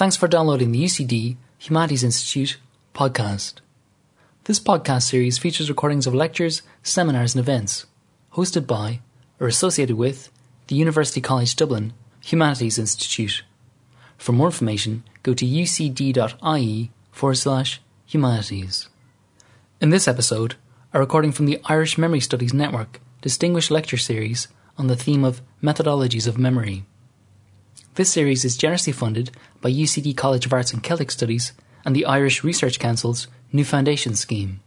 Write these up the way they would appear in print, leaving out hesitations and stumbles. Thanks for downloading the UCD Humanities Institute podcast. This podcast series features recordings of lectures, seminars and events hosted by or associated with the University College Dublin Humanities Institute. For more information, go to ucd.ie/humanities. In this episode, a recording from the Irish Memory Studies Network Distinguished Lecture Series on the theme of Methodologies of Memory. This series is generously funded by UCD College of Arts and Celtic Studies and the Irish Research Council's New Foundation Scheme.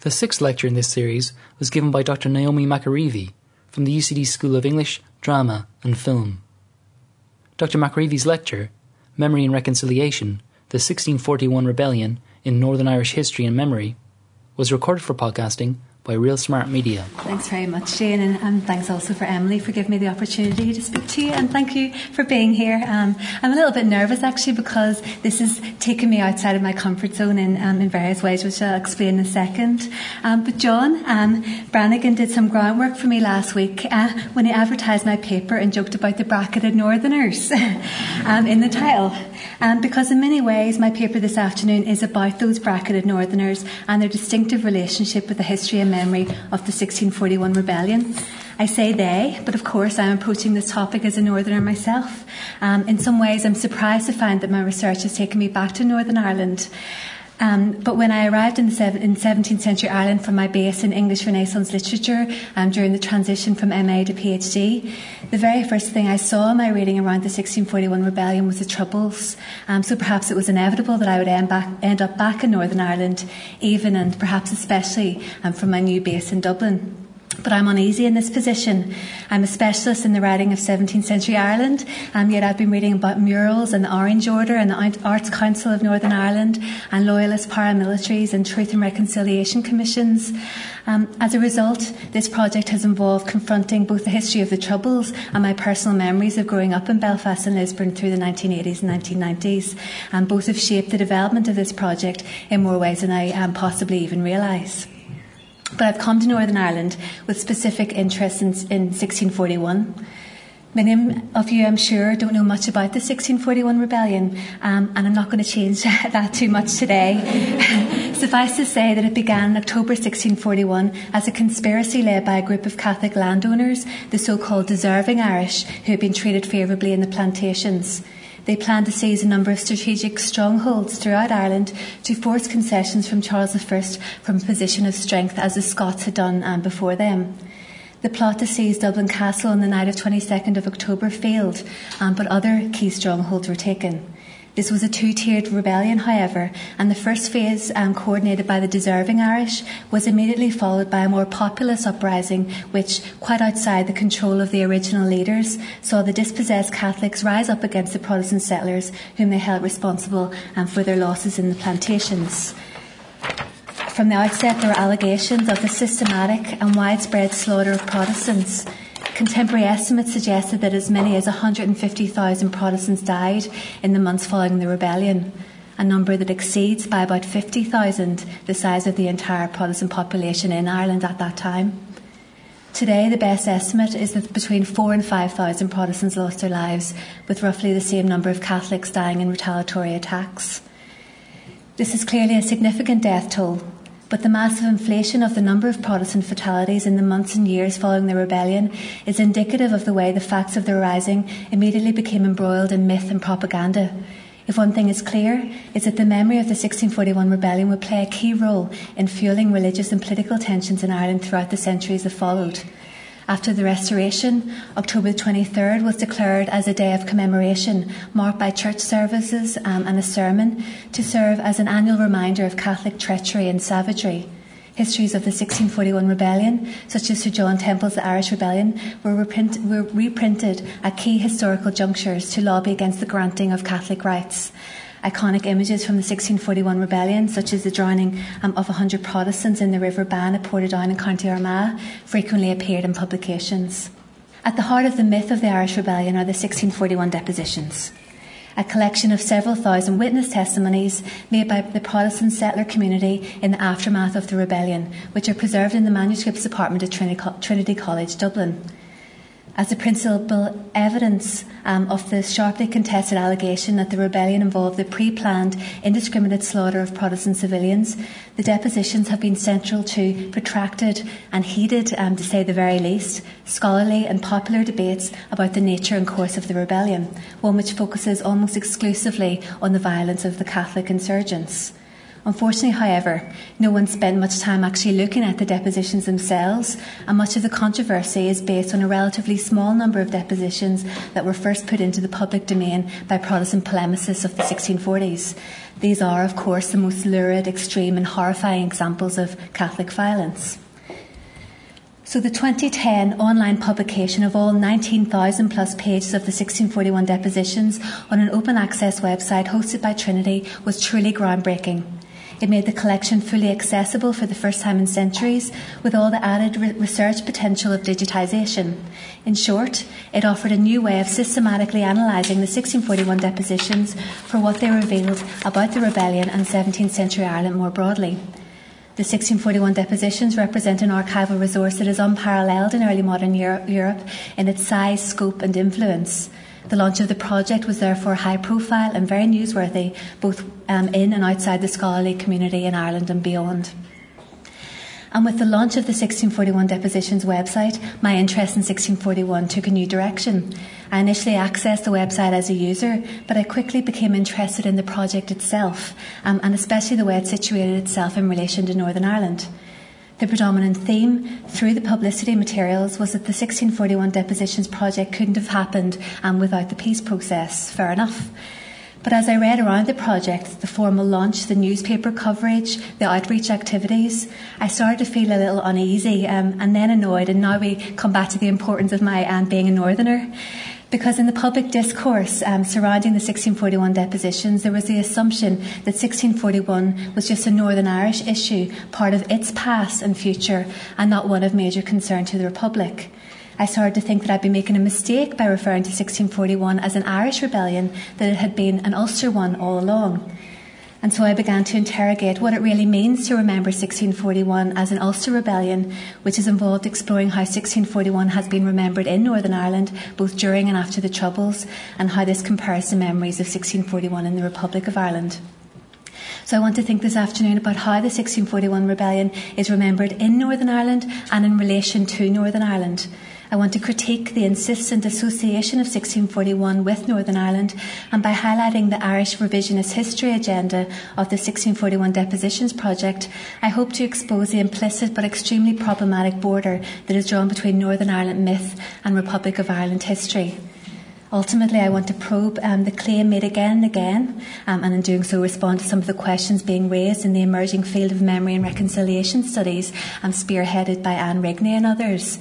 The sixth lecture in this series was given by Dr. Naomi McAreavey from the UCD School of English, Drama and Film. Dr. McAreavey's lecture, Memory and Reconciliation, the 1641 Rebellion in Northern Irish History and Memory, was recorded for podcasting by Real Smart Media. Thanks very much, Jane, and thanks also for Emily for giving me the opportunity to speak to you, and thank you for being here. I'm a little bit nervous actually because this is taking me outside of my comfort zone in various ways, which I'll explain in a second. But John Brannigan did some groundwork for me last week when he advertised my paper and joked about the bracketed Northerners in the title, because in many ways my paper this afternoon is about those bracketed Northerners and their distinctive relationship with the history and memory of the 1641 Rebellion. I say they, but of course I'm approaching this topic as a Northerner myself. In some ways I'm surprised to find that my research has taken me back to Northern Ireland. But when I arrived in 17th century Ireland from my base in English Renaissance literature during the transition from MA to PhD, the very first thing I saw in my reading around the 1641 Rebellion was the Troubles. So perhaps it was inevitable that I would end up back in Northern Ireland, even and perhaps especially from my new base in Dublin. But I'm uneasy in this position. I'm a specialist in the writing of 17th century Ireland, yet I've been reading about murals and the Orange Order and the Arts Council of Northern Ireland and loyalist paramilitaries and Truth and Reconciliation Commissions. As a result, this project has involved confronting both the history of the Troubles and my personal memories of growing up in Belfast and Lisburn through the 1980s and 1990s. Both have shaped the development of this project in more ways than I possibly even realise. But I've come to Northern Ireland with specific interest in 1641. Many of you, I'm sure, don't know much about the 1641 Rebellion, and I'm not going to change that too much today. Suffice to say that it began in October 1641 as a conspiracy led by a group of Catholic landowners, the so-called deserving Irish, who had been treated favourably in the plantations. They planned to seize a number of strategic strongholds throughout Ireland to force concessions from Charles I from a position of strength, as the Scots had done before them. The plot to seize Dublin Castle on the night of 22nd of October failed, but other key strongholds were taken. This was a two-tiered rebellion, however, and the first phase, coordinated by the deserving Irish, was immediately followed by a more populous uprising which, quite outside the control of the original leaders, saw the dispossessed Catholics rise up against the Protestant settlers whom they held responsible for their losses in the plantations. From the outset, there were allegations of the systematic and widespread slaughter of Protestants. Contemporary estimates suggested that as many as 150,000 Protestants died in the months following the rebellion, a number that exceeds by about 50,000 the size of the entire Protestant population in Ireland at that time. Today, the best estimate is that between 4,000 and 5,000 Protestants lost their lives, with roughly the same number of Catholics dying in retaliatory attacks. This is clearly a significant death toll. But the massive inflation of the number of Protestant fatalities in the months and years following the rebellion is indicative of the way the facts of the rising immediately became embroiled in myth and propaganda. If one thing is clear, it's that the memory of the 1641 rebellion would play a key role in fuelling religious and political tensions in Ireland throughout the centuries that followed. After the Restoration, October 23rd was declared as a day of commemoration, marked by church services and a sermon to serve as an annual reminder of Catholic treachery and savagery. Histories of the 1641 Rebellion, such as Sir John Temple's The Irish Rebellion, were reprinted at key historical junctures to lobby against the granting of Catholic rights. Iconic images from the 1641 rebellion, such as the drowning of 100 Protestants in the River Bann at Portadown in County Armagh, frequently appeared in publications. At the heart of the myth of the Irish Rebellion are the 1641 Depositions, a collection of several thousand witness testimonies made by the Protestant settler community in the aftermath of the rebellion, which are preserved in the Manuscripts Department at Trinity College Dublin. as the principal evidence of the sharply contested allegation that the rebellion involved the pre-planned, indiscriminate slaughter of Protestant civilians. The depositions have been central to protracted and heated, to say the very least, scholarly and popular debates about the nature and course of the rebellion, one which focuses almost exclusively on the violence of the Catholic insurgents. Unfortunately, however, no one spent much time actually looking at the depositions themselves, and much of the controversy is based on a relatively small number of depositions that were first put into the public domain by Protestant polemicists of the 1640s. These are, of course, the most lurid, extreme and horrifying examples of Catholic violence. So the 2010 online publication of all 19,000 plus pages of the 1641 depositions on an open access website hosted by Trinity was truly groundbreaking. It made the collection fully accessible for the first time in centuries, with all the added research potential of digitisation. In short, it offered a new way of systematically analysing the 1641 depositions for what they revealed about the rebellion and 17th century Ireland more broadly. The 1641 depositions represent an archival resource that is unparalleled in early modern Europe in its size, scope and influence. The launch of the project was therefore high profile and very newsworthy, both in and outside the scholarly community in Ireland and beyond. And with the launch of the 1641 Depositions website, my interest in 1641 took a new direction. I initially accessed the website as a user, but I quickly became interested in the project itself, and especially the way it situated itself in relation to Northern Ireland. The predominant theme through the publicity materials was that the 1641 Depositions project couldn't have happened without the peace process. Fair enough. But as I read around the project, the formal launch, the newspaper coverage, the outreach activities, I started to feel a little uneasy and then annoyed. And now we come back to the importance of my being a Northerner. Because in the public discourse surrounding the 1641 depositions, there was the assumption that 1641 was just a Northern Irish issue, part of its past and future, and not one of major concern to the Republic. I started to think that I'd be making a mistake by referring to 1641 as an Irish rebellion, that it had been an Ulster one all along. And so I began to interrogate what it really means to remember 1641 as an Ulster rebellion, which has involved exploring how 1641 has been remembered in Northern Ireland, both during and after the Troubles, and how this compares to memories of 1641 in the Republic of Ireland. So I want to think this afternoon about how the 1641 rebellion is remembered in Northern Ireland and in relation to Northern Ireland. I want to critique the insistent association of 1641 with Northern Ireland, and by highlighting the Irish revisionist history agenda of the 1641 Depositions Project, I hope to expose the implicit but extremely problematic border that is drawn between Northern Ireland myth and Republic of Ireland history. Ultimately, I want to probe the claim made again and again, and in doing so respond to some of the questions being raised in the emerging field of memory and reconciliation studies, spearheaded by Anne Rigney and others.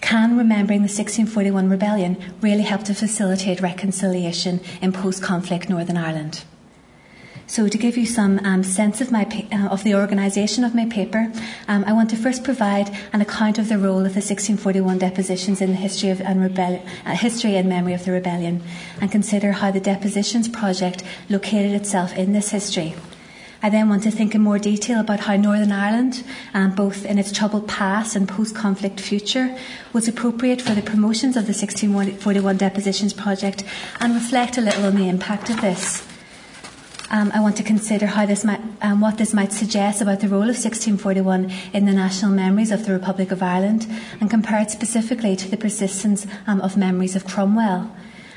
Can remembering the 1641 rebellion really help to facilitate reconciliation in post-conflict Northern Ireland? So to give you some sense of the organisation of my paper, I want to first provide an account of the role of the 1641 depositions in the history history and memory of the rebellion, and consider how the depositions project located itself in this history. I then want to think in more detail about how Northern Ireland, both in its troubled past and post-conflict future, was appropriate for the promotions of the 1641 Depositions Project, and reflect a little on the impact of this. I want to consider how this might, what this might suggest about the role of 1641 in the national memories of the Republic of Ireland, and compare it specifically to the persistence of memories of Cromwell.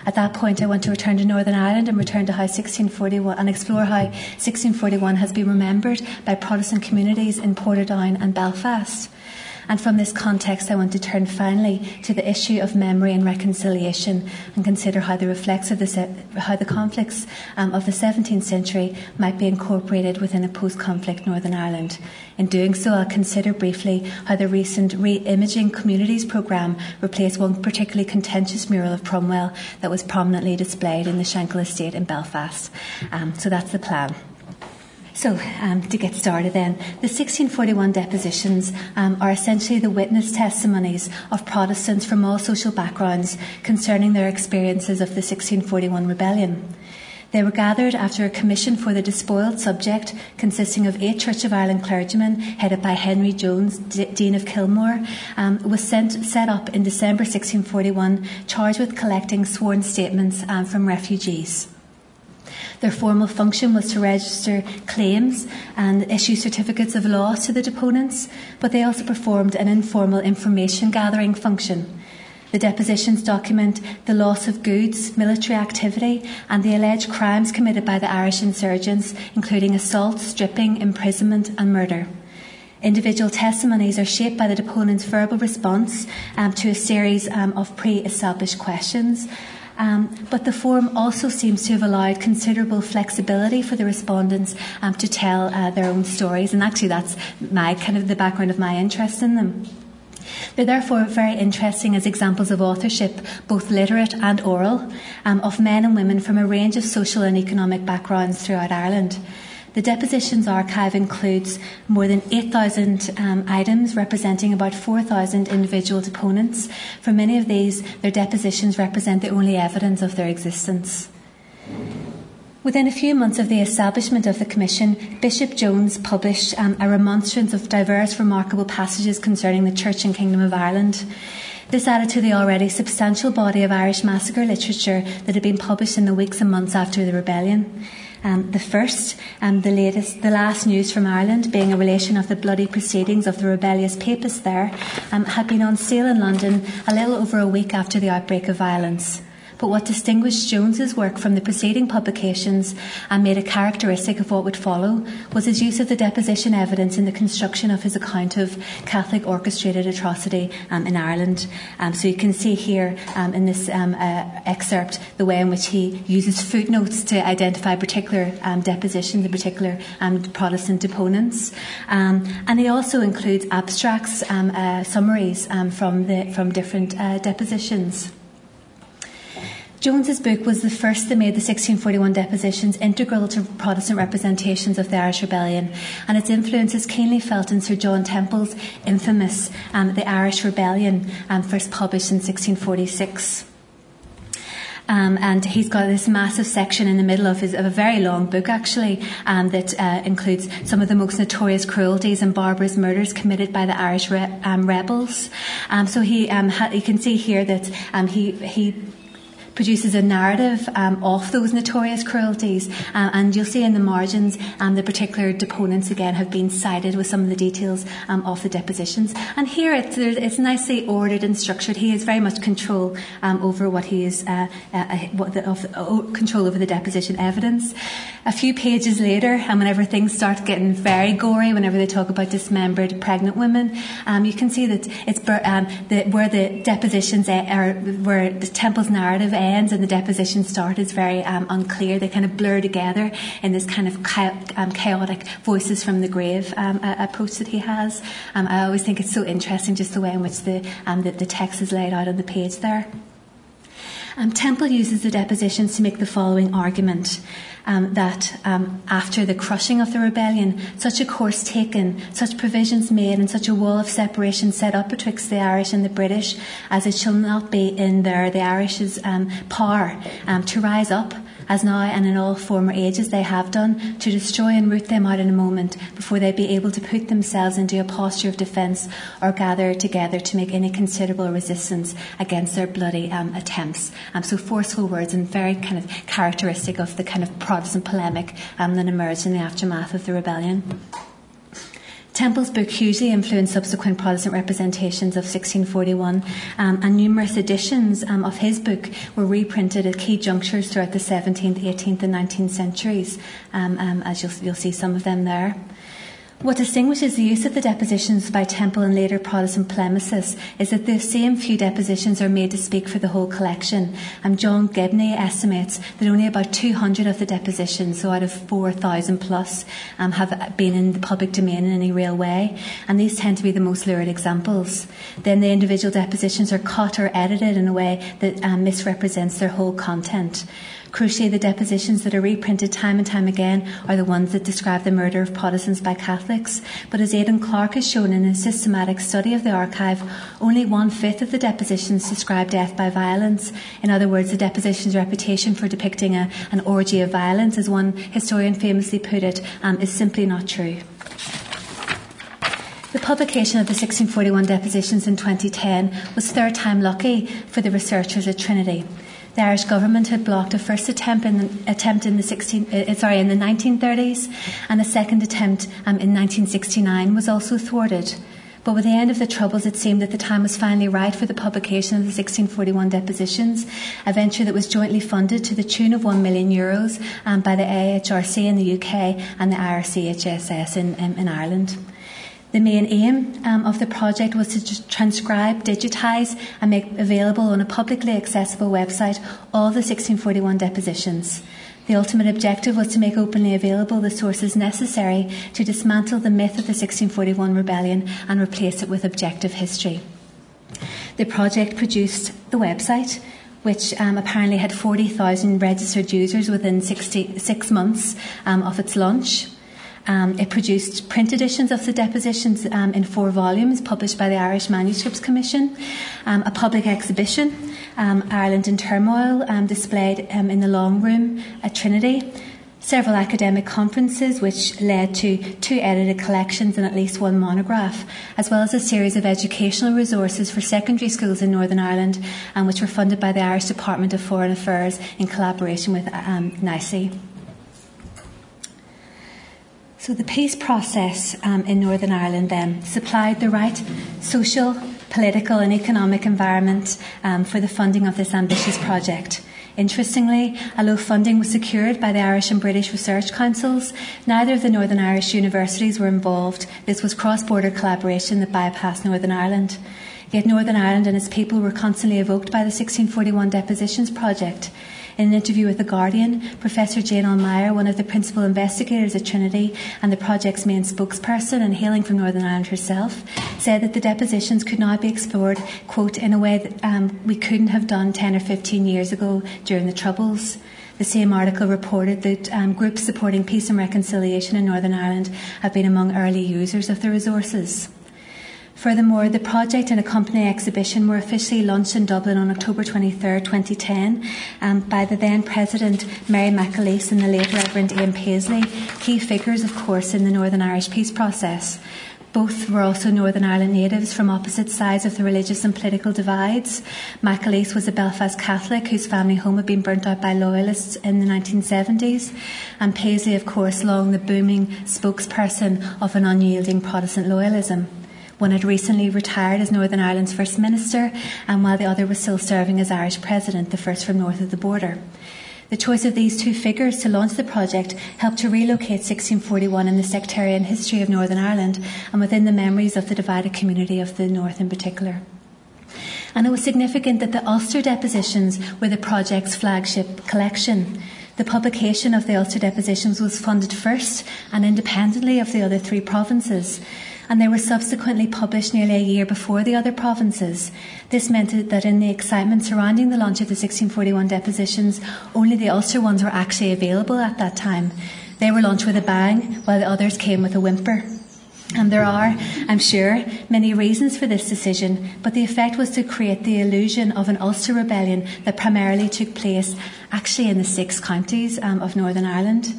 At that point, I want to return to Northern Ireland and explore how 1641 has been remembered by Protestant communities in Portadown and Belfast. And from this context, I want to turn finally to the issue of memory and reconciliation, and consider how the conflicts of the 17th century might be incorporated within a post-conflict Northern Ireland. In doing so, I'll consider briefly how the recent Re-Imaging Communities Programme replaced one particularly contentious mural of Cromwell that was prominently displayed in the Shankill Estate in Belfast. So that's the plan. So, to get started then, the 1641 depositions are essentially the witness testimonies of Protestants from all social backgrounds concerning their experiences of the 1641 rebellion. They were gathered after a commission for the despoiled subject consisting of 8 Church of Ireland clergymen headed by Henry Jones, Dean of Kilmore, was set up in December 1641, charged with collecting sworn statements from refugees. Their formal function was to register claims and issue certificates of loss to the deponents, but they also performed an informal information gathering function. The depositions document the loss of goods, military activity, and the alleged crimes committed by the Irish insurgents, including assault, stripping, imprisonment, and murder. Individual testimonies are shaped by the deponent's verbal response to a series of pre-established questions. But the form also seems to have allowed considerable flexibility for the respondents to tell their own stories, and actually that's my kind of the background of my interest in them. They're therefore very interesting as examples of authorship, both literate and oral, of men and women from a range of social and economic backgrounds throughout Ireland. The depositions archive includes more than 8,000 items representing about 4,000 individual deponents. For many of these, their depositions represent the only evidence of their existence. Within a few months of the establishment of the Commission, Bishop Jones published a remonstrance of diverse remarkable passages concerning the Church and Kingdom of Ireland. This added to the already substantial body of Irish massacre literature that had been published in the weeks and months after the rebellion. The first and the last news from Ireland, being a relation of the bloody proceedings of the rebellious papists there, had been on sale in London a little over a week after the outbreak of violence. But what distinguished Jones's work from the preceding publications and made it characteristic of what would follow was his use of the deposition evidence in the construction of his account of Catholic orchestrated atrocity in Ireland. So you can see here in this excerpt the way in which he uses footnotes to identify particular depositions, in particular Protestant deponents. And he also includes abstracts, summaries from different depositions. Jones's book was the first that made the 1641 depositions integral to Protestant representations of the Irish Rebellion, and its influence is keenly felt in Sir John Temple's infamous The Irish Rebellion, first published in 1646. And he's got this massive section in the middle of a very long book, actually, that includes some of the most notorious cruelties and barbarous murders committed by the Irish rebels. So you can see here that he produces a narrative of those notorious cruelties, and you'll see in the margins the particular deponents again have been cited with some of the details of the depositions. And here it's nicely ordered and structured. He has very much control over what he is control over the deposition evidence. A few pages later, and whenever things start getting very gory, whenever they talk about dismembered pregnant women, you can see that it's where the depositions are, where the Temple's narrative ends and the deposition start is very unclear. They kind of blur together in this kind of chaotic voices from the grave approach that he has. I always think it's so interesting just the way in which the text is laid out on the page there. Temple uses the depositions to make the following argument, that after the crushing of the rebellion, such a course taken, such provisions made, and such a wall of separation set up betwixt the Irish and the British, as it shall not be in the Irish's power to rise up, as now and in all former ages they have done, to destroy and root them out in a moment, before they be able to put themselves into a posture of defence or gather together to make any considerable resistance against their bloody attempts. So forceful words and very kind of characteristic of the kind of Protestant polemic that emerged in the aftermath of the rebellion. Temple's book hugely influenced subsequent Protestant representations of 1641, and numerous editions of his book were reprinted at key junctures throughout the 17th, 18th and 19th centuries, as you'll see some of them there. What distinguishes the use of the depositions by Temple and later Protestant polemicists is that the same few depositions are made to speak for the whole collection, and John Gibney estimates that only about 200 of the depositions, so out of 4,000 plus, have been in the public domain in any real way, and these tend to be the most lurid examples. Then the individual depositions are cut or edited in a way that misrepresents their whole content. Crucially, the depositions that are reprinted time and time again are the ones that describe the murder of Protestants by Catholics. But as Aidan Clark has shown in his systematic study of the archive, only 1/5 of the depositions describe death by violence. In other words, the deposition's reputation for depicting an orgy of violence, as one historian famously put it, is simply not true. The publication of the 1641 depositions in 2010 was third time lucky for the researchers at Trinity. The Irish government had blocked a first attempt in the 1930s, and a second attempt in 1969 was also thwarted. But with the end of the Troubles, it seemed that the time was finally right for the publication of the 1641 depositions, a venture that was jointly funded to the tune of €1 million by the AHRC in the UK and the IRCHSS in Ireland. The main aim of the project was to transcribe, digitise and make available on a publicly accessible website all the 1641 depositions. The ultimate objective was to make openly available the sources necessary to dismantle the myth of the 1641 rebellion and replace it with objective history. The project produced the website, which apparently had 40,000 registered users within 6 months of its launch. It produced print editions of the depositions in 4 volumes published by the Irish Manuscripts Commission, a public exhibition, Ireland in Turmoil, displayed in the Long Room at Trinity, several academic conferences which led to 2 edited collections and at least 1 monograph, as well as a series of educational resources for secondary schools in Northern Ireland, which were funded by the Irish Department of Foreign Affairs in collaboration with NICE. So the peace process in Northern Ireland then supplied the right social, political and economic environment for the funding of this ambitious project. Interestingly, although funding was secured by the Irish and British Research Councils, neither of the Northern Irish universities were involved. This was cross-border collaboration that bypassed Northern Ireland. Yet Northern Ireland and its people were constantly evoked by the 1641 Depositions Project. In an interview with The Guardian, Professor Jane Ohlmeyer, one of the principal investigators at Trinity and the project's main spokesperson and hailing from Northern Ireland herself, said that the depositions could now be explored, quote, in a way that we couldn't have done 10 or 15 years ago during the Troubles. The same article reported that groups supporting peace and reconciliation in Northern Ireland have been among early users of the resources. Furthermore, the project and accompanying exhibition were officially launched in Dublin on October 23, 2010, by the then President Mary McAleese and the late Reverend Ian Paisley, key figures, of course, in the Northern Irish peace process. Both were also Northern Ireland natives from opposite sides of the religious and political divides. McAleese was a Belfast Catholic whose family home had been burnt out by loyalists in the 1970s, and Paisley, of course, long the booming spokesperson of an unyielding Protestant loyalism. One had recently retired as Northern Ireland's First Minister, and while the other was still serving as Irish President, the first from north of the border. The choice of these 2 figures to launch the project helped to relocate 1641 in the sectarian history of Northern Ireland and within the memories of the divided community of the north in particular. And it was significant that the Ulster depositions were the project's flagship collection. The publication of the Ulster depositions was funded first and independently of the other 3 provinces. And they were subsequently published nearly a year before the other provinces. This meant that in the excitement surrounding the launch of the 1641 depositions, only the Ulster ones were actually available at that time. They were launched with a bang, while the others came with a whimper. And there are, I'm sure, many reasons for this decision, but the effect was to create the illusion of an Ulster rebellion that primarily took place actually in the 6 counties of Northern Ireland.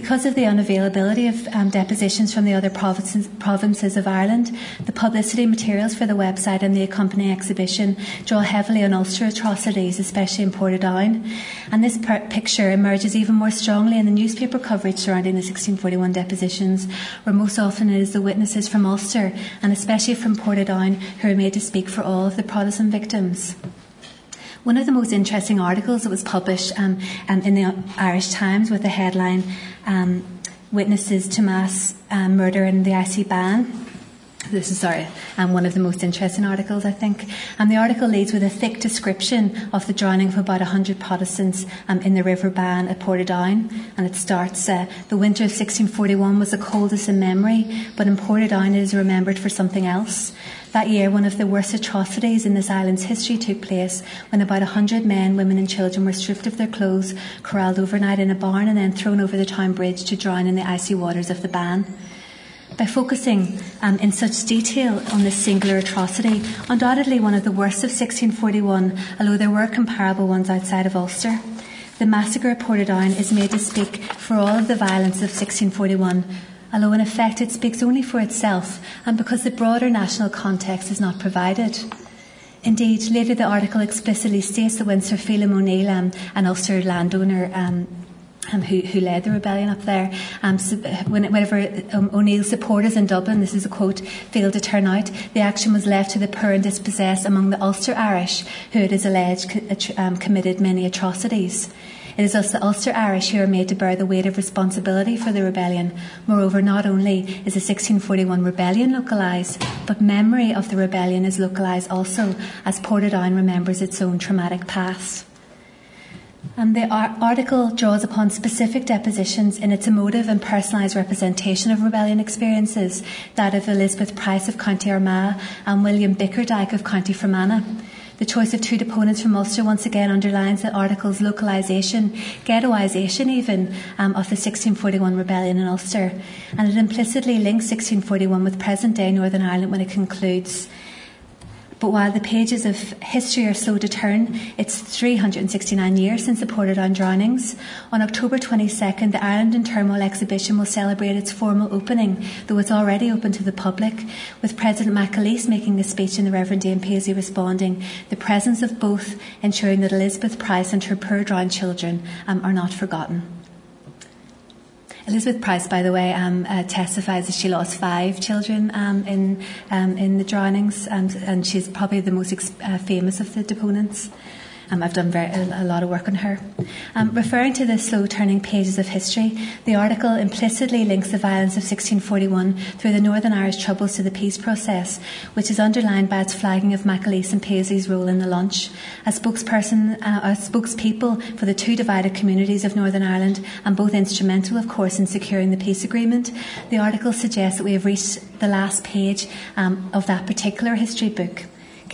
Because of the unavailability of depositions from the other provinces of Ireland, the publicity materials for the website and the accompanying exhibition draw heavily on Ulster atrocities, especially in Portadown, and this picture emerges even more strongly in the newspaper coverage surrounding the 1641 depositions, where most often it is the witnesses from Ulster, and especially from Portadown, who are made to speak for all of the Protestant victims. One of the most interesting articles that was published in the Irish Times with the headline, Witnesses to Mass Murder in the Icy Ban, This is, one of the most interesting articles, I think. And the article leads with a thick description of the drowning of about 100 Protestants in the River Bann at Portadown. And it starts, the winter of 1641 was the coldest in memory, but in Portadown it is remembered for something else. That year, one of the worst atrocities in this island's history took place when about 100 men, women and children were stripped of their clothes, corralled overnight in a barn and then thrown over the town bridge to drown in the icy waters of the Bann. By focusing in such detail on this singular atrocity, undoubtedly one of the worst of 1641, although there were comparable ones outside of Ulster, the massacre at Portadown is made to speak for all of the violence of 1641, although in effect it speaks only for itself and because the broader national context is not provided. Indeed, later the article explicitly states that when Sir Phelim O'Neill, an Ulster landowner, who led the rebellion up there, whenever O'Neill's supporters in Dublin, this is a quote, failed to turn out, the action was left to the poor and dispossessed among the Ulster Irish, who it is alleged committed many atrocities. It is us, the Ulster Irish, who are made to bear the weight of responsibility for the rebellion. Moreover, not only is the 1641 rebellion localised, but memory of the rebellion is localised also, as Portadown remembers its own traumatic past. And the article draws upon specific depositions in its emotive and personalised representation of rebellion experiences, that of Elizabeth Price of County Armagh and William Bickerdyke of County Fermanagh. The choice of two deponents from Ulster once again underlines the article's localisation, ghettoisation even, of the 1641 rebellion in Ulster, and it implicitly links 1641 with present-day Northern Ireland when it concludes. But while the pages of history are slow to turn, it's 369 years since the Portadown drownings. On October 22nd, the Ireland in Turmoil exhibition will celebrate its formal opening, though it's already open to the public, with President McAleese making a speech and the Reverend Ian Paisley responding, the presence of both ensuring that Elizabeth Price and her poor drowned children are not forgotten. Elizabeth Price, by the way, testifies that she lost 5 children in the drownings, and she's probably the most famous of the deponents. I've done a lot of work on her. Referring to the slow-turning pages of history, the article implicitly links the violence of 1641 through the Northern Irish Troubles to the peace process, which is underlined by its flagging of McAleese and Paisley's role in the launch. As spokespeople for the two divided communities of Northern Ireland, and both instrumental, of course, in securing the peace agreement, the article suggests that we have reached the last page of that particular history book.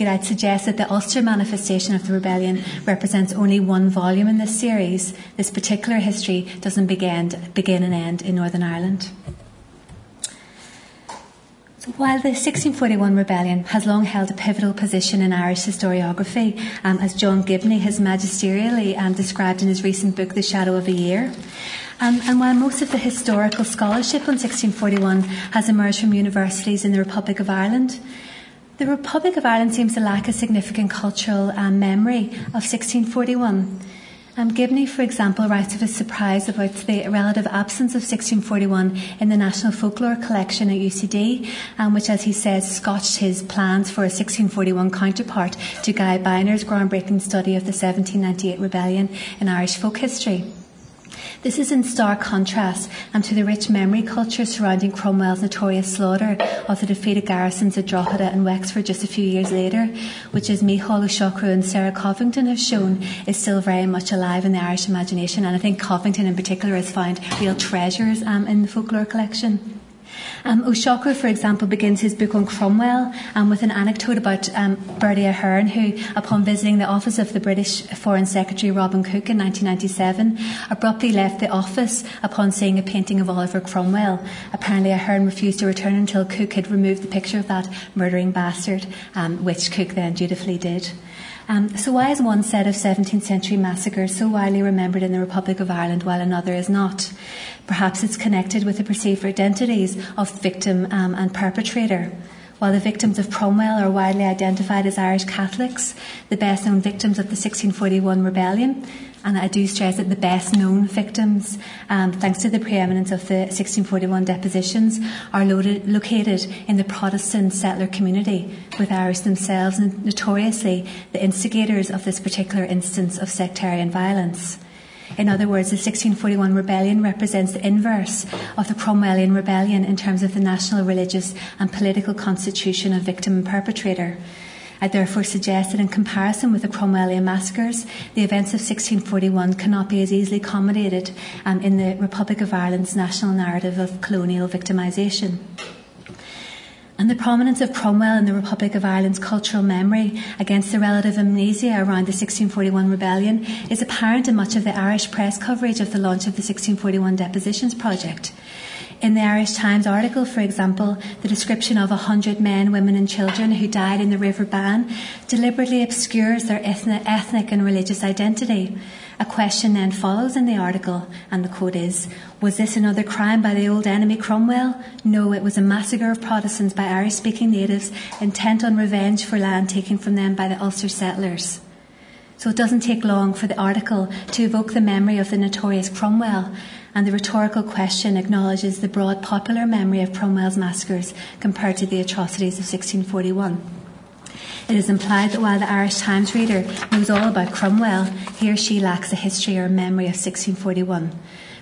I'd suggest that the Ulster manifestation of the rebellion represents only one volume in this series. This particular history doesn't begin and end in Northern Ireland. So while the 1641 rebellion has long held a pivotal position in Irish historiography, as John Gibney has magisterially described in his recent book, The Shadow of a Year, and while most of the historical scholarship on 1641 has emerged from universities in the Republic of Ireland, the Republic of Ireland seems to lack a significant cultural memory of 1641. Gibney, for example, writes of his surprise about the relative absence of 1641 in the National Folklore Collection at UCD, which, as he says, scotched his plans for a 1641 counterpart to Guy Biner's groundbreaking study of the 1798 rebellion in Irish folk history. This is in stark contrast to the rich memory culture surrounding Cromwell's notorious slaughter of the defeated garrisons at Drogheda and Wexford just a few years later, which, as Mícheál Ó Siochrú and Sarah Covington have shown, is still very much alive in the Irish imagination, and I think Covington in particular has found real treasures in the folklore collection. Ó Siochrú, for example, begins his book on Cromwell with an anecdote about Bertie Ahern, who, upon visiting the office of the British Foreign Secretary Robin Cook in 1997, abruptly left the office upon seeing a painting of Oliver Cromwell. Apparently, Ahern refused to return until Cook had removed the picture of that murdering bastard, which Cook then dutifully did. So why is one set of 17th century massacres so widely remembered in the Republic of Ireland while another is not? Perhaps it's connected with the perceived identities of victim and perpetrator. While the victims of Cromwell are widely identified as Irish Catholics, the best-known victims of the 1641 rebellion, and I do stress that the best-known victims, thanks to the preeminence of the 1641 depositions, are located in the Protestant settler community, with Irish themselves notoriously the instigators of this particular instance of sectarian violence. In other words, the 1641 Rebellion represents the inverse of the Cromwellian Rebellion in terms of the national, religious and political constitution of victim and perpetrator. I therefore suggest that in comparison with the Cromwellian massacres, the events of 1641 cannot be as easily accommodated in the Republic of Ireland's national narrative of colonial victimisation. And the prominence of Cromwell in the Republic of Ireland's cultural memory against the relative amnesia around the 1641 rebellion is apparent in much of the Irish press coverage of the launch of the 1641 Depositions Project. In the Irish Times article, for example, the description of 100 men, women and children who died in the River Bann deliberately obscures their ethnic and religious identity. A question then follows in the article, and the quote is, "Was this another crime by the old enemy Cromwell? No, it was a massacre of Protestants by Irish-speaking natives intent on revenge for land taken from them by the Ulster settlers." So it doesn't take long for the article to evoke the memory of the notorious Cromwell, and the rhetorical question acknowledges the broad popular memory of Cromwell's massacres compared to the atrocities of 1641. It is implied that while the Irish Times reader knows all about Cromwell, he or she lacks a history or memory of 1641.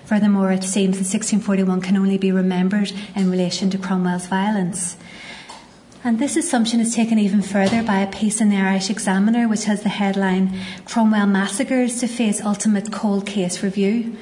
Furthermore, it seems that 1641 can only be remembered in relation to Cromwell's violence. And this assumption is taken even further by a piece in the Irish Examiner which has the headline, "Cromwell Massacres to Face Ultimate Cold Case Review."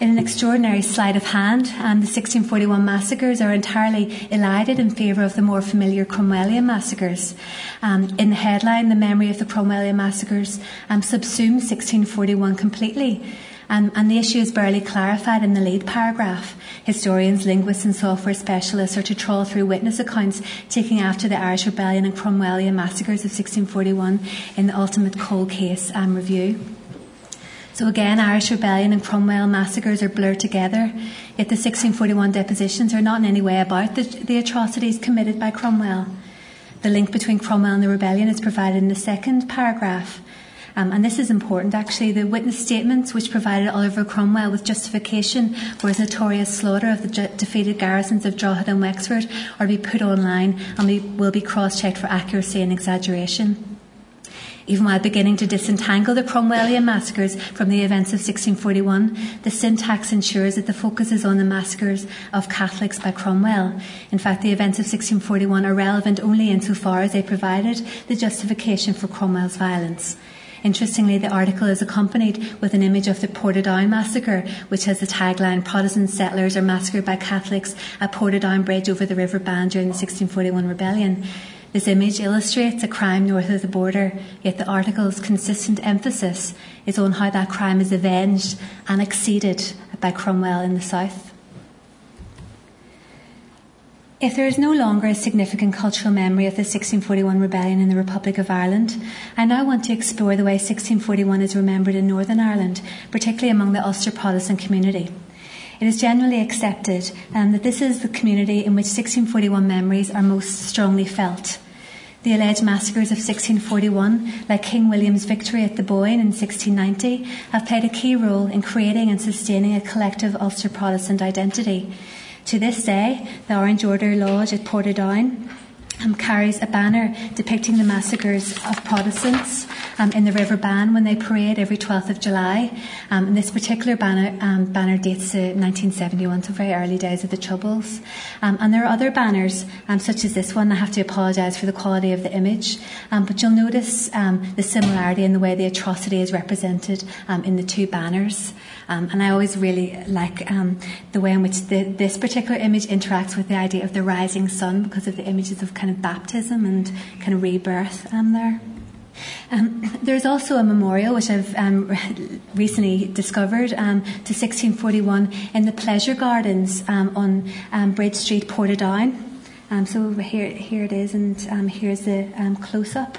In an extraordinary sleight of hand, the 1641 massacres are entirely elided in favour of the more familiar Cromwellian massacres. In the headline, the memory of the Cromwellian massacres subsumes 1641 completely, and the issue is barely clarified in the lead paragraph. Historians, linguists and software specialists are to trawl through witness accounts taking after the Irish Rebellion and Cromwellian massacres of 1641 in the ultimate cold case review. So again, Irish Rebellion and Cromwell massacres are blurred together, yet the 1641 depositions are not in any way about the atrocities committed by Cromwell. The link between Cromwell and the rebellion is provided in the second paragraph. And this is important, actually. The witness statements which provided Oliver Cromwell with justification for his notorious slaughter of the defeated garrisons of Drogheda and Wexford are to be put online and will be cross-checked for accuracy and exaggeration. Even while beginning to disentangle the Cromwellian massacres from the events of 1641, the syntax ensures that the focus is on the massacres of Catholics by Cromwell. In fact, the events of 1641 are relevant only insofar as they provided the justification for Cromwell's violence. Interestingly, the article is accompanied with an image of the Portadown massacre, which has the tagline, "Protestant settlers are massacred by Catholics at Portadown Bridge over the River Bann during the 1641 rebellion." This image illustrates a crime north of the border, yet the article's consistent emphasis is on how that crime is avenged and exceeded by Cromwell in the south. If there is no longer a significant cultural memory of the 1641 rebellion in the Republic of Ireland, I now want to explore the way 1641 is remembered in Northern Ireland, particularly among the Ulster Protestant community. It is generally accepted that this is the community in which 1641 memories are most strongly felt. The alleged massacres of 1641, like King William's victory at the Boyne in 1690, have played a key role in creating and sustaining a collective Ulster Protestant identity. To this day, the Orange Order Lodge at Portadown carries a banner depicting the massacres of Protestants in the River Bann when they parade every 12th of July. And this particular banner dates to 1971, so very early days of the Troubles. And there are other banners, such as this one. I have to apologise for the quality of the image, but you'll notice the similarity in the way the atrocity is represented in the two banners. And I always really like the way in which this particular image interacts with the idea of the rising sun, because of the images of kind of baptism and kind of rebirth there. There's also a memorial which I've recently discovered to 1641 in the Pleasure Gardens on Bridge Street, Portadown. So here it is, and here's the close-up.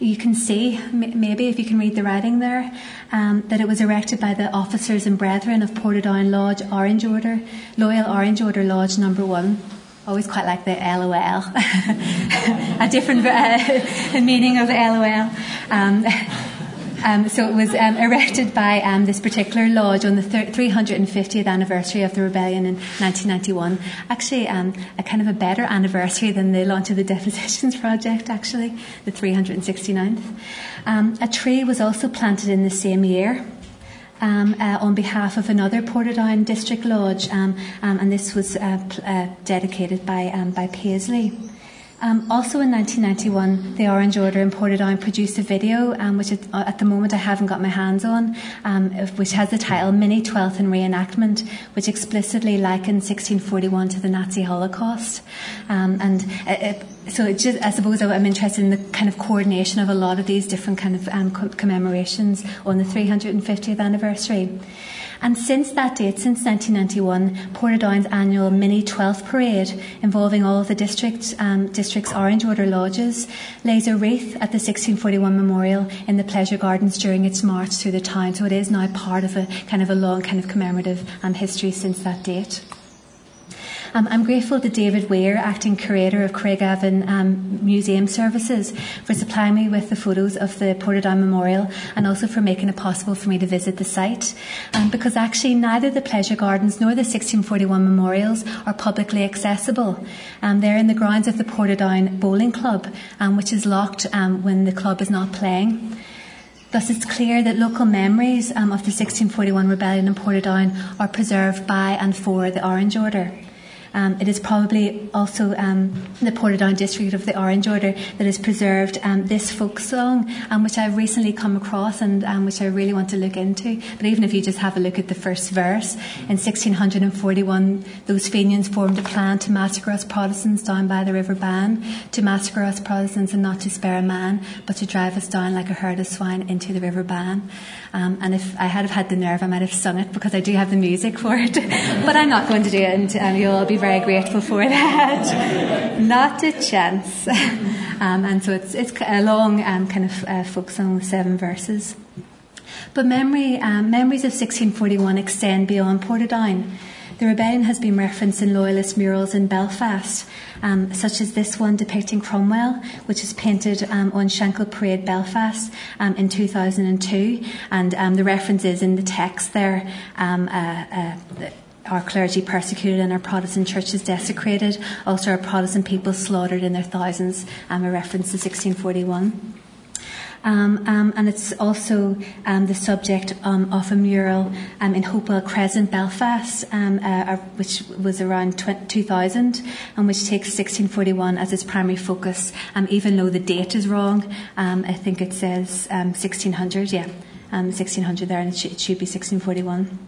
You can see, maybe if you can read the writing there, that it was erected by the officers and brethren of Portadown Lodge, Orange Order, Loyal Orange Order Lodge Number 1. Always quite like the LOL, a different meaning of LOL. So it was erected by this particular lodge on the 350th anniversary of the rebellion in 1991. Actually, a kind of a better anniversary than the launch of the Depositions Project, actually, the 369th. A tree was also planted in the same year. on behalf of another Portadown District Lodge, and this was dedicated by Paisley. Also in 1991, the Orange Order in Portadown produced a video, which at the moment I haven't got my hands on, which has the title Mini Twelfth and Reenactment, which explicitly likens 1641 to the Nazi Holocaust. So it just, I suppose I'm interested in the kind of coordination of a lot of these different kind of commemorations on the 350th anniversary. And since that date, since 1991, Portadown's annual Mini 12th Parade, involving all of the district's Orange Order lodges, lays a wreath at the 1641 Memorial in the Pleasure Gardens during its march through the town. So it is now part of a long kind of commemorative history since that date. I'm grateful to David Weir, acting curator of Craigavon Museum Services, for supplying me with the photos of the Portadown Memorial and also for making it possible for me to visit the site, because actually neither the Pleasure Gardens nor the 1641 Memorials are publicly accessible. They're in the grounds of the Portadown Bowling Club, which is locked when the club is not playing. Thus, it's clear that local memories of the 1641 Rebellion in Portadown are preserved by and for the Orange Order. It is probably also the Portadown district of the Orange Order that has preserved this folk song, which I've recently come across and which I really want to look into. But even if you just have a look at the first verse, in 1641, those Fenians formed a plan to massacre us Protestants down by the river Bann, to massacre us Protestants and not to spare a man, but to drive us down like a herd of swine into the river Bann. And if I had have had the nerve, I might have sung it because I do have the music for it. But I'm not going to do it, and you'll all be very grateful for that. Not a chance. And so it's a long kind of folk song with 7 verses. But memories of 1641 extend beyond Portadown. The rebellion has been referenced in Loyalist murals in Belfast, such as this one depicting Cromwell, which is painted on Shankill Parade Belfast in 2002. And the reference is in the text there. Our clergy persecuted and our Protestant churches desecrated, also our Protestant people slaughtered in their thousands, a reference to 1641. And it's also the subject of a mural in Hopewell Crescent, Belfast, which was around 2000, and which takes 1641 as its primary focus, even though the date is wrong. I think it says 1600, 1600 there, and it should be 1641.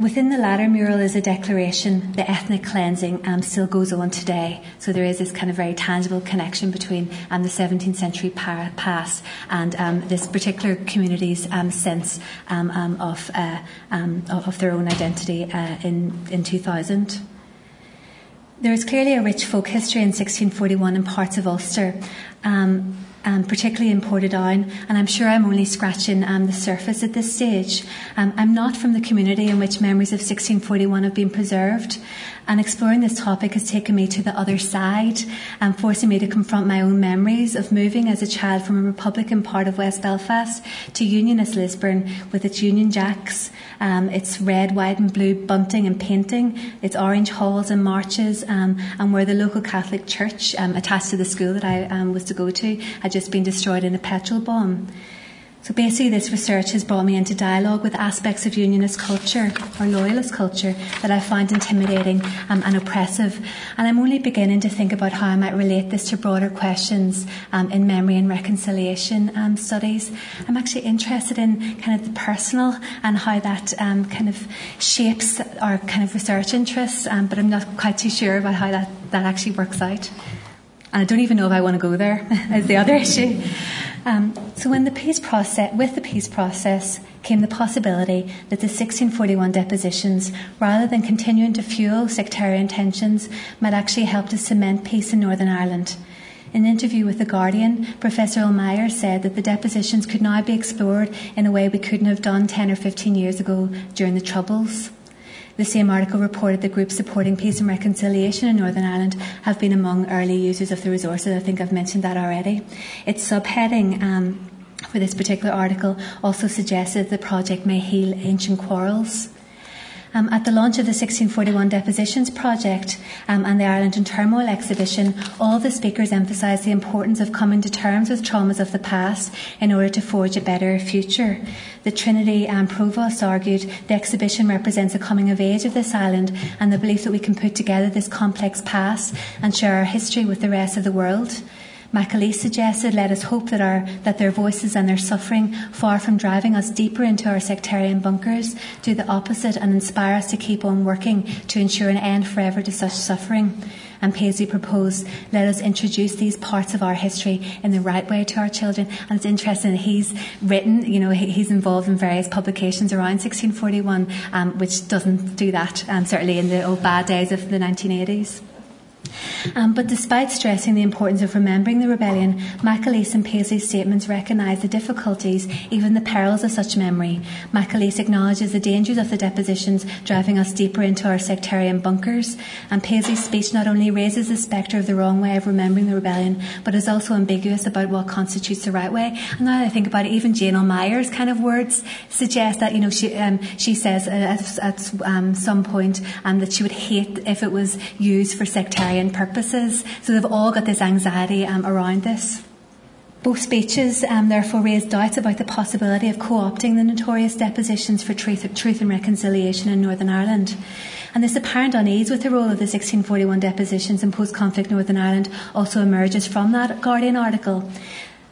Within the latter mural is a declaration the ethnic cleansing still goes on today. So there is this kind of very tangible connection between the 17th century past and this particular community's sense of their own identity in 2000. There is clearly a rich folk history in 1641 in parts of Ulster, particularly in Portadown, and I'm sure I'm only scratching the surface at this stage. I'm not from the community in which memories of 1641 have been preserved, and exploring this topic has taken me to the other side and forcing me to confront my own memories of moving as a child from a Republican part of West Belfast to Unionist Lisburn with its Union Jacks, its red, white and blue bunting and painting, its orange halls and marches, and where the local Catholic church attached to the school that I was to go to had just been destroyed in a petrol bomb. So basically this research has brought me into dialogue with aspects of Unionist culture or Loyalist culture that I find intimidating and oppressive, and I'm only beginning to think about how I might relate this to broader questions in memory and reconciliation studies. I'm actually interested in kind of the personal and how that kind of shapes our kind of research interests, but I'm not quite too sure about how that actually works out. And I don't even know if I want to go there, is the other issue. So with the peace process came the possibility that the 1641 depositions, rather than continuing to fuel sectarian tensions, might actually help to cement peace in Northern Ireland. In an interview with The Guardian, Professor Ohlmeyer said that the depositions could now be explored in a way we couldn't have done 10 or 15 years ago during the Troubles. The same article reported that groups supporting peace and reconciliation in Northern Ireland have been among early users of the resources. I think I've mentioned that already. Its subheading for this particular article also suggested the project may heal ancient quarrels. At the launch of the 1641 Depositions Project and the Ireland in Turmoil exhibition, all the speakers emphasised the importance of coming to terms with traumas of the past in order to forge a better future. The Trinity Provost argued the exhibition represents a coming of age of this island and the belief that we can put together this complex past and share our history with the rest of the world. McAleese suggested, let us hope that their voices and their suffering, far from driving us deeper into our sectarian bunkers, do the opposite and inspire us to keep on working to ensure an end forever to such suffering. And Paisley proposed, let us introduce these parts of our history in the right way to our children. And it's interesting that he's written, he's involved in various publications around 1641, which doesn't do that, certainly in the old bad days of the 1980s. But despite stressing the importance of remembering the rebellion, McAleese and Paisley's statements recognise the difficulties, even the perils of such memory. McAleese acknowledges the dangers of the depositions driving us deeper into our sectarian bunkers, and Paisley's speech not only raises the spectre of the wrong way of remembering the rebellion, but is also ambiguous about what constitutes the right way. And now that I think about it, even Jane Ohlmeyer's kind of words suggest that, she says at some point that she would hate if it was used for sectarian purposes, so they've all got this anxiety around this. Both speeches therefore raised doubts about the possibility of co-opting the notorious depositions for truth and reconciliation in Northern Ireland. And this apparent unease with the role of the 1641 depositions in post-conflict Northern Ireland also emerges from that Guardian article.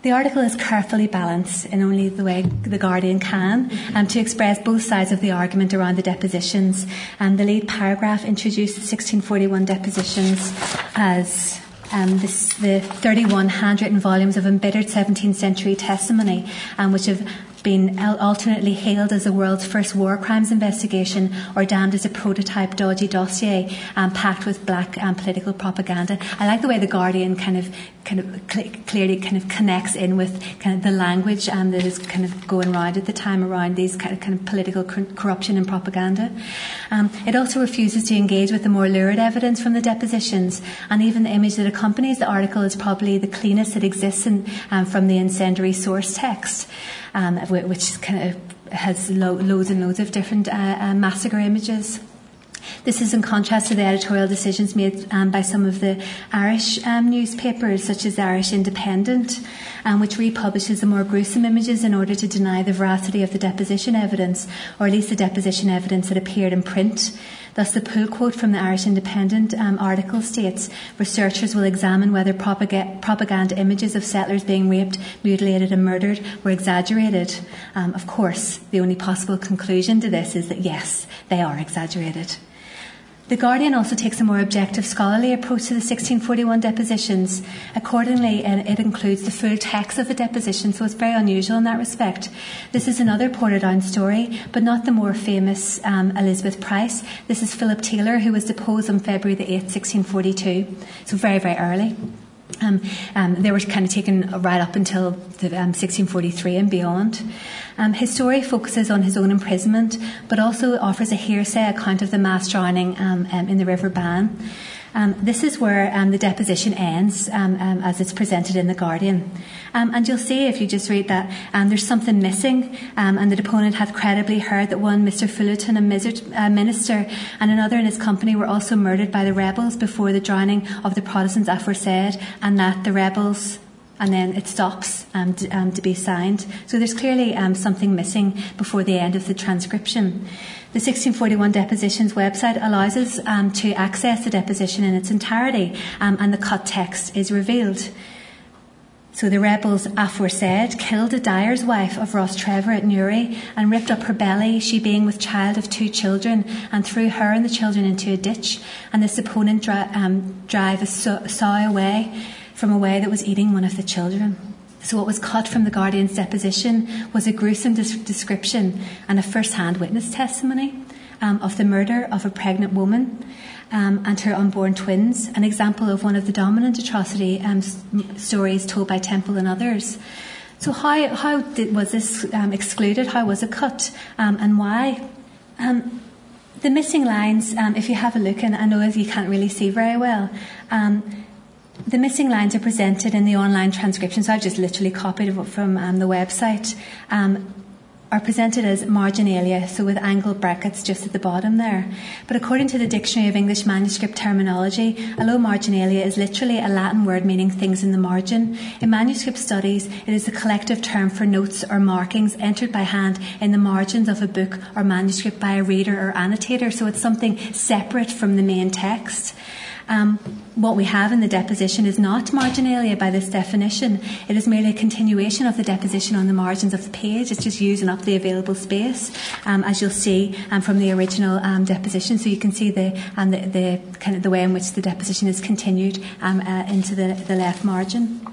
The article is carefully balanced in only the way the Guardian can to express both sides of the argument around the depositions. The lead paragraph introduced the 1641 depositions as the 31 handwritten volumes of embittered 17th century testimony which have been alternately hailed as the world's first war crimes investigation or damned as a prototype dodgy dossier packed with black political propaganda. I like the way the Guardian clearly connects in with kind of the language that is kind of going around at the time around these kind of political corruption and propaganda. It also refuses to engage with the more lurid evidence from the depositions, and even the image that accompanies the article is probably the cleanest that exists from the incendiary source text, which kind of has loads and loads of different massacre images. This is in contrast to the editorial decisions made by some of the Irish newspapers, such as the Irish Independent, which republishes the more gruesome images in order to deny the veracity of the deposition evidence, or at least the deposition evidence that appeared in print. Thus, the pull quote from the Irish Independent article states, researchers will examine whether propaganda images of settlers being raped, mutilated and murdered were exaggerated. Of course, the only possible conclusion to this is that yes, they are exaggerated. The Guardian also takes a more objective scholarly approach to the 1641 depositions. Accordingly, it includes the full text of the deposition, so it's very unusual in that respect. This is another Portadown story, but not the more famous Elizabeth Price. This is Philip Taylor, who was deposed on February the 8th, 1642, so very, very early. They were kind of taken right up until 1643 and beyond. His story focuses on his own imprisonment, but also offers a hearsay account of the mass drowning in the River Bann. This is where the deposition ends as it's presented in The Guardian. And you'll see if you just read that there's something missing and the deponent hath credibly heard that one Mr. Fullerton, a minister, and another in his company were also murdered by the rebels before the drowning of the Protestants aforesaid, and that the rebels... And then it stops to be signed. So there's clearly something missing before the end of the transcription. The 1641 Depositions website allows us to access the deposition in its entirety, and the cut text is revealed. So the rebels aforesaid killed a dyer's wife of Ross Trevor at Newry and ripped up her belly, she being with child of 2 children, and threw her and the children into a ditch, and this opponent drive a sow away from a way that was eating one of the children. So what was cut from the Guardian's deposition was a gruesome description and a first-hand witness testimony of the murder of a pregnant woman and her unborn twins, an example of one of the dominant atrocity stories told by Temple and others. So how was this excluded? How was it cut? And why? The missing lines, if you have a look, and I know you can't really see very well, the missing lines are presented in the online transcription, so I've just literally copied it from the website. are presented as marginalia, so with angle brackets just at the bottom there. But according to the Dictionary of English Manuscript Terminology, a low marginalia is literally a Latin word meaning things in the margin. In manuscript studies, it is the collective term for notes or markings entered by hand in the margins of a book or manuscript by a reader or annotator, so it's something separate from the main text. What we have in the deposition is not marginalia by this definition. It is merely a continuation of the deposition on the margins of the page. It's just using up the available space, as you'll see from the original deposition. So you can see the kind of the way in which the deposition is continued into the left margin.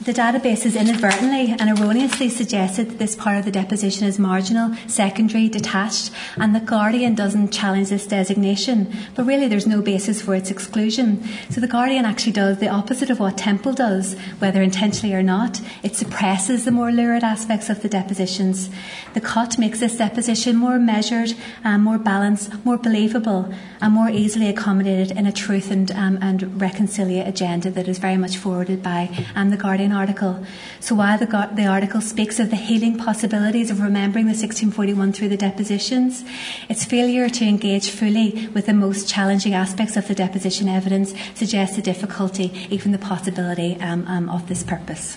The database has inadvertently and erroneously suggested that this part of the deposition is marginal, secondary, detached, and that Guardian doesn't challenge this designation, but really there's no basis for its exclusion. So the Guardian actually does the opposite of what Temple does, whether intentionally or not. It suppresses the more lurid aspects of the depositions. The cut makes this deposition more measured, more balanced, more believable, and more easily accommodated in a truth and reconciliate agenda that is very much forwarded by the Guardian article. So while the article speaks of the healing possibilities of remembering the 1641 through the depositions, its failure to engage fully with the most challenging aspects of the deposition evidence suggests the difficulty, even the possibility of this purpose.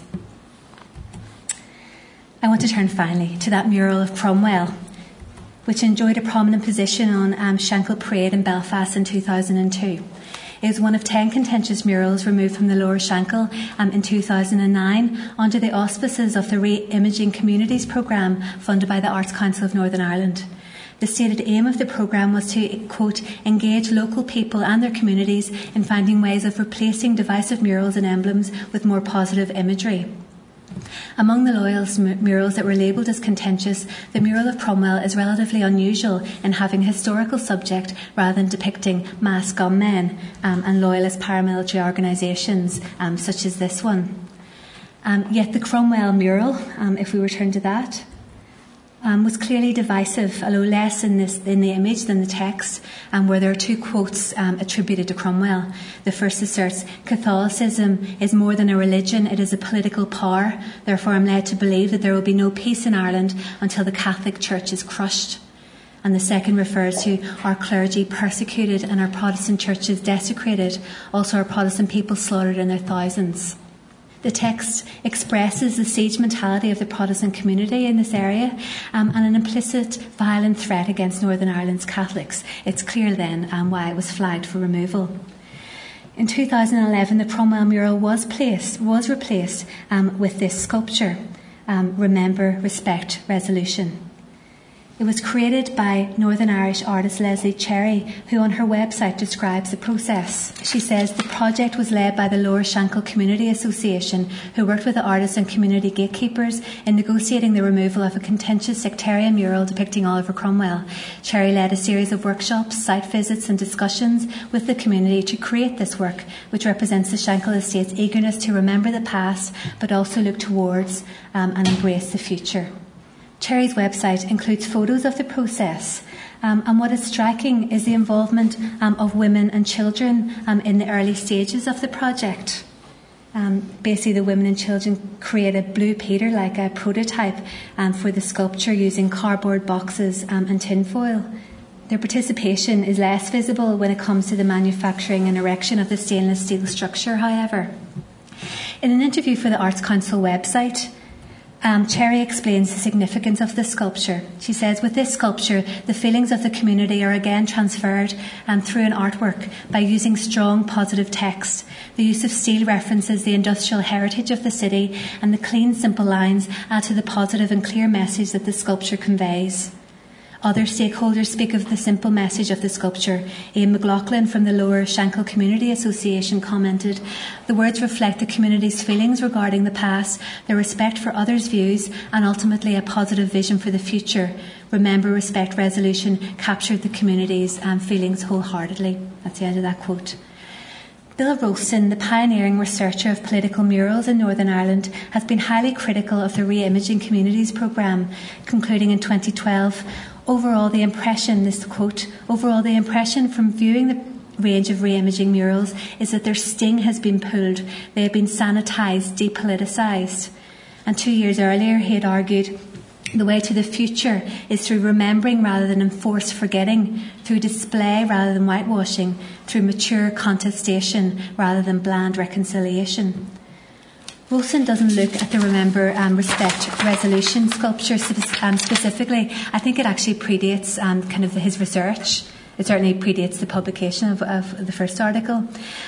I want to turn finally to that mural of Cromwell, which enjoyed a prominent position on Shankill Parade in Belfast in 2002. It was one of 10 contentious murals removed from the Lower Shankill in 2009 under the auspices of the Re-Imaging Communities Programme funded by the Arts Council of Northern Ireland. The stated aim of the programme was to, quote, engage local people and their communities in finding ways of replacing divisive murals and emblems with more positive imagery. Among the Loyalist murals that were labelled as contentious, the mural of Cromwell is relatively unusual in having a historical subject rather than depicting mass gunmen and Loyalist paramilitary organisations such as this one. Yet the Cromwell mural, if we return to that, was clearly divisive, although less in the image than the text, where there are two quotes attributed to Cromwell. The first asserts, "Catholicism is more than a religion, it is a political power. Therefore, I'm led to believe that there will be no peace in Ireland until the Catholic Church is crushed." And the second refers to our clergy persecuted and our Protestant churches desecrated, also our Protestant people slaughtered in their thousands. The text expresses the siege mentality of the Protestant community in this area and an implicit violent threat against Northern Ireland's Catholics. It's clear then why it was flagged for removal. In 2011, the Cromwell mural was replaced with this sculpture, Remember, Respect, Resolution. It was created by Northern Irish artist Leslie Cherry, who on her website describes the process. She says the project was led by the Lower Shankill Community Association, who worked with the artists and community gatekeepers in negotiating the removal of a contentious sectarian mural depicting Oliver Cromwell. Cherry led a series of workshops, site visits and discussions with the community to create this work, which represents the Shankill Estate's eagerness to remember the past, but also look towards and embrace the future. Cherry's website includes photos of the process, and what is striking is the involvement of women and children in the early stages of the project. Basically, the women and children create a Blue Peter-like prototype for the sculpture using cardboard boxes and tinfoil. Their participation is less visible when it comes to the manufacturing and erection of the stainless steel structure, however. In an interview for the Arts Council website, Cherry explains the significance of this sculpture. She says, with this sculpture, the feelings of the community are again transferred through an artwork by using strong positive text. The use of steel references the industrial heritage of the city, and the clean, simple lines add to the positive and clear message that the sculpture conveys. Other stakeholders speak of the simple message of the sculpture. Ian McLaughlin from the Lower Shankill Community Association commented, the words reflect the community's feelings regarding the past, their respect for others' views, and ultimately a positive vision for the future. Remember, Respect, Resolution captured the community's feelings wholeheartedly. That's the end of that quote. Bill Rosen, the pioneering researcher of political murals in Northern Ireland, has been highly critical of the Re-Imaging Communities Programme, concluding in 2012, Overall, the impression from viewing the range of re-imaging murals is that their sting has been pulled. They have been sanitised, depoliticised. And 2 years earlier, he had argued The way to the future is through remembering rather than enforced forgetting, through display rather than whitewashing, through mature contestation rather than bland reconciliation. Wilson doesn't look at the Remember Respect Resolution sculpture specifically. I think it actually predates kind of his research. It certainly predates the publication of the first article.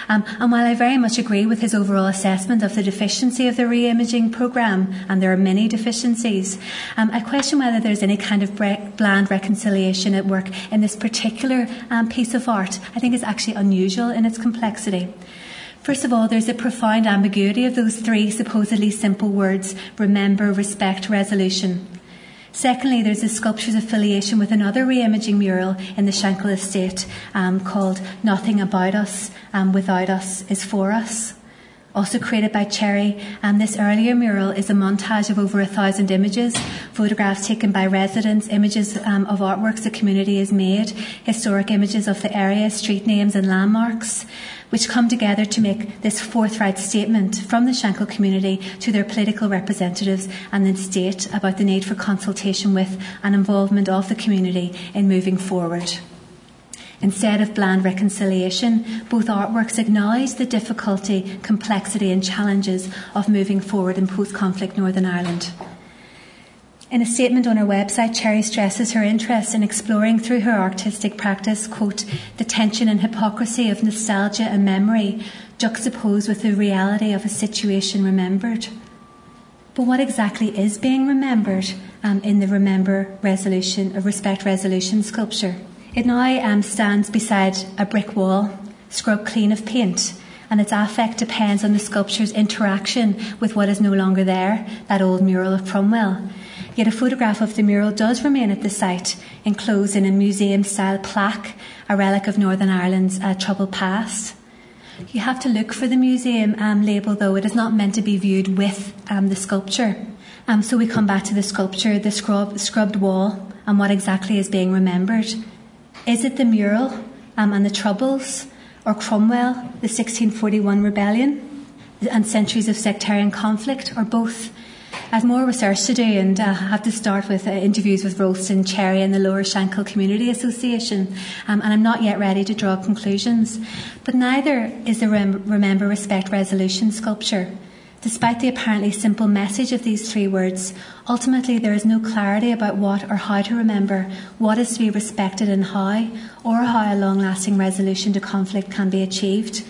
And while I very much agree with his overall assessment of the deficiency of the re-imaging programme, and there are many deficiencies, I question whether there's any kind of bland reconciliation at work in this particular piece of art. I think it's actually unusual in its complexity. First of all, there's a profound ambiguity of those three supposedly simple words, remember, respect, resolution. Secondly, there's the sculpture's affiliation with another re-imaging mural in the Shankill estate called Nothing About Us, Without Us is For Us. Also created by Cherry, and this earlier mural is a montage of over 1,000 images, photographs taken by residents, images of artworks the community has made, historic images of the area, street names and landmarks, which come together to make this forthright statement from the Shankill community to their political representatives and the state about the need for consultation with and involvement of the community in moving forward. Instead of bland reconciliation, both artworks acknowledge the difficulty, complexity and challenges of moving forward in post-conflict Northern Ireland. In a statement on her website, Cherry stresses her interest in exploring through her artistic practice, quote, the tension and hypocrisy of nostalgia and memory juxtaposed with the reality of a situation remembered. But what exactly is being remembered in the Remember Resolution, or Respect Resolution sculpture? It now stands beside a brick wall, scrubbed clean of paint, and its affect depends on the sculpture's interaction with what is no longer there, that old mural of Cromwell. Yet a photograph of the mural does remain at the site, enclosed in a museum-style plaque, a relic of Northern Ireland's troubled past. You have to look for the museum label, though. It is not meant to be viewed with the sculpture. So we come back to the sculpture, the scrubbed wall, and what exactly is being remembered. Is it the mural and the Troubles, or Cromwell, the 1641 Rebellion, and centuries of sectarian conflict, or both? I have more research to do, and I have to start with interviews with Rolston, Cherry and the Lower Shankill Community Association, and I'm not yet ready to draw conclusions. But neither is the Remember Respect Resolution sculpture. Despite the apparently simple message of these three words, ultimately there is no clarity about what or how to remember, what is to be respected and how, or how a long-lasting resolution to conflict can be achieved.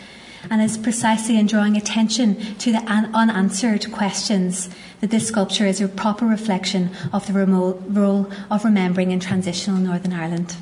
And it's precisely in drawing attention to the unanswered questions that this sculpture is a proper reflection of the role of remembering in transitional Northern Ireland.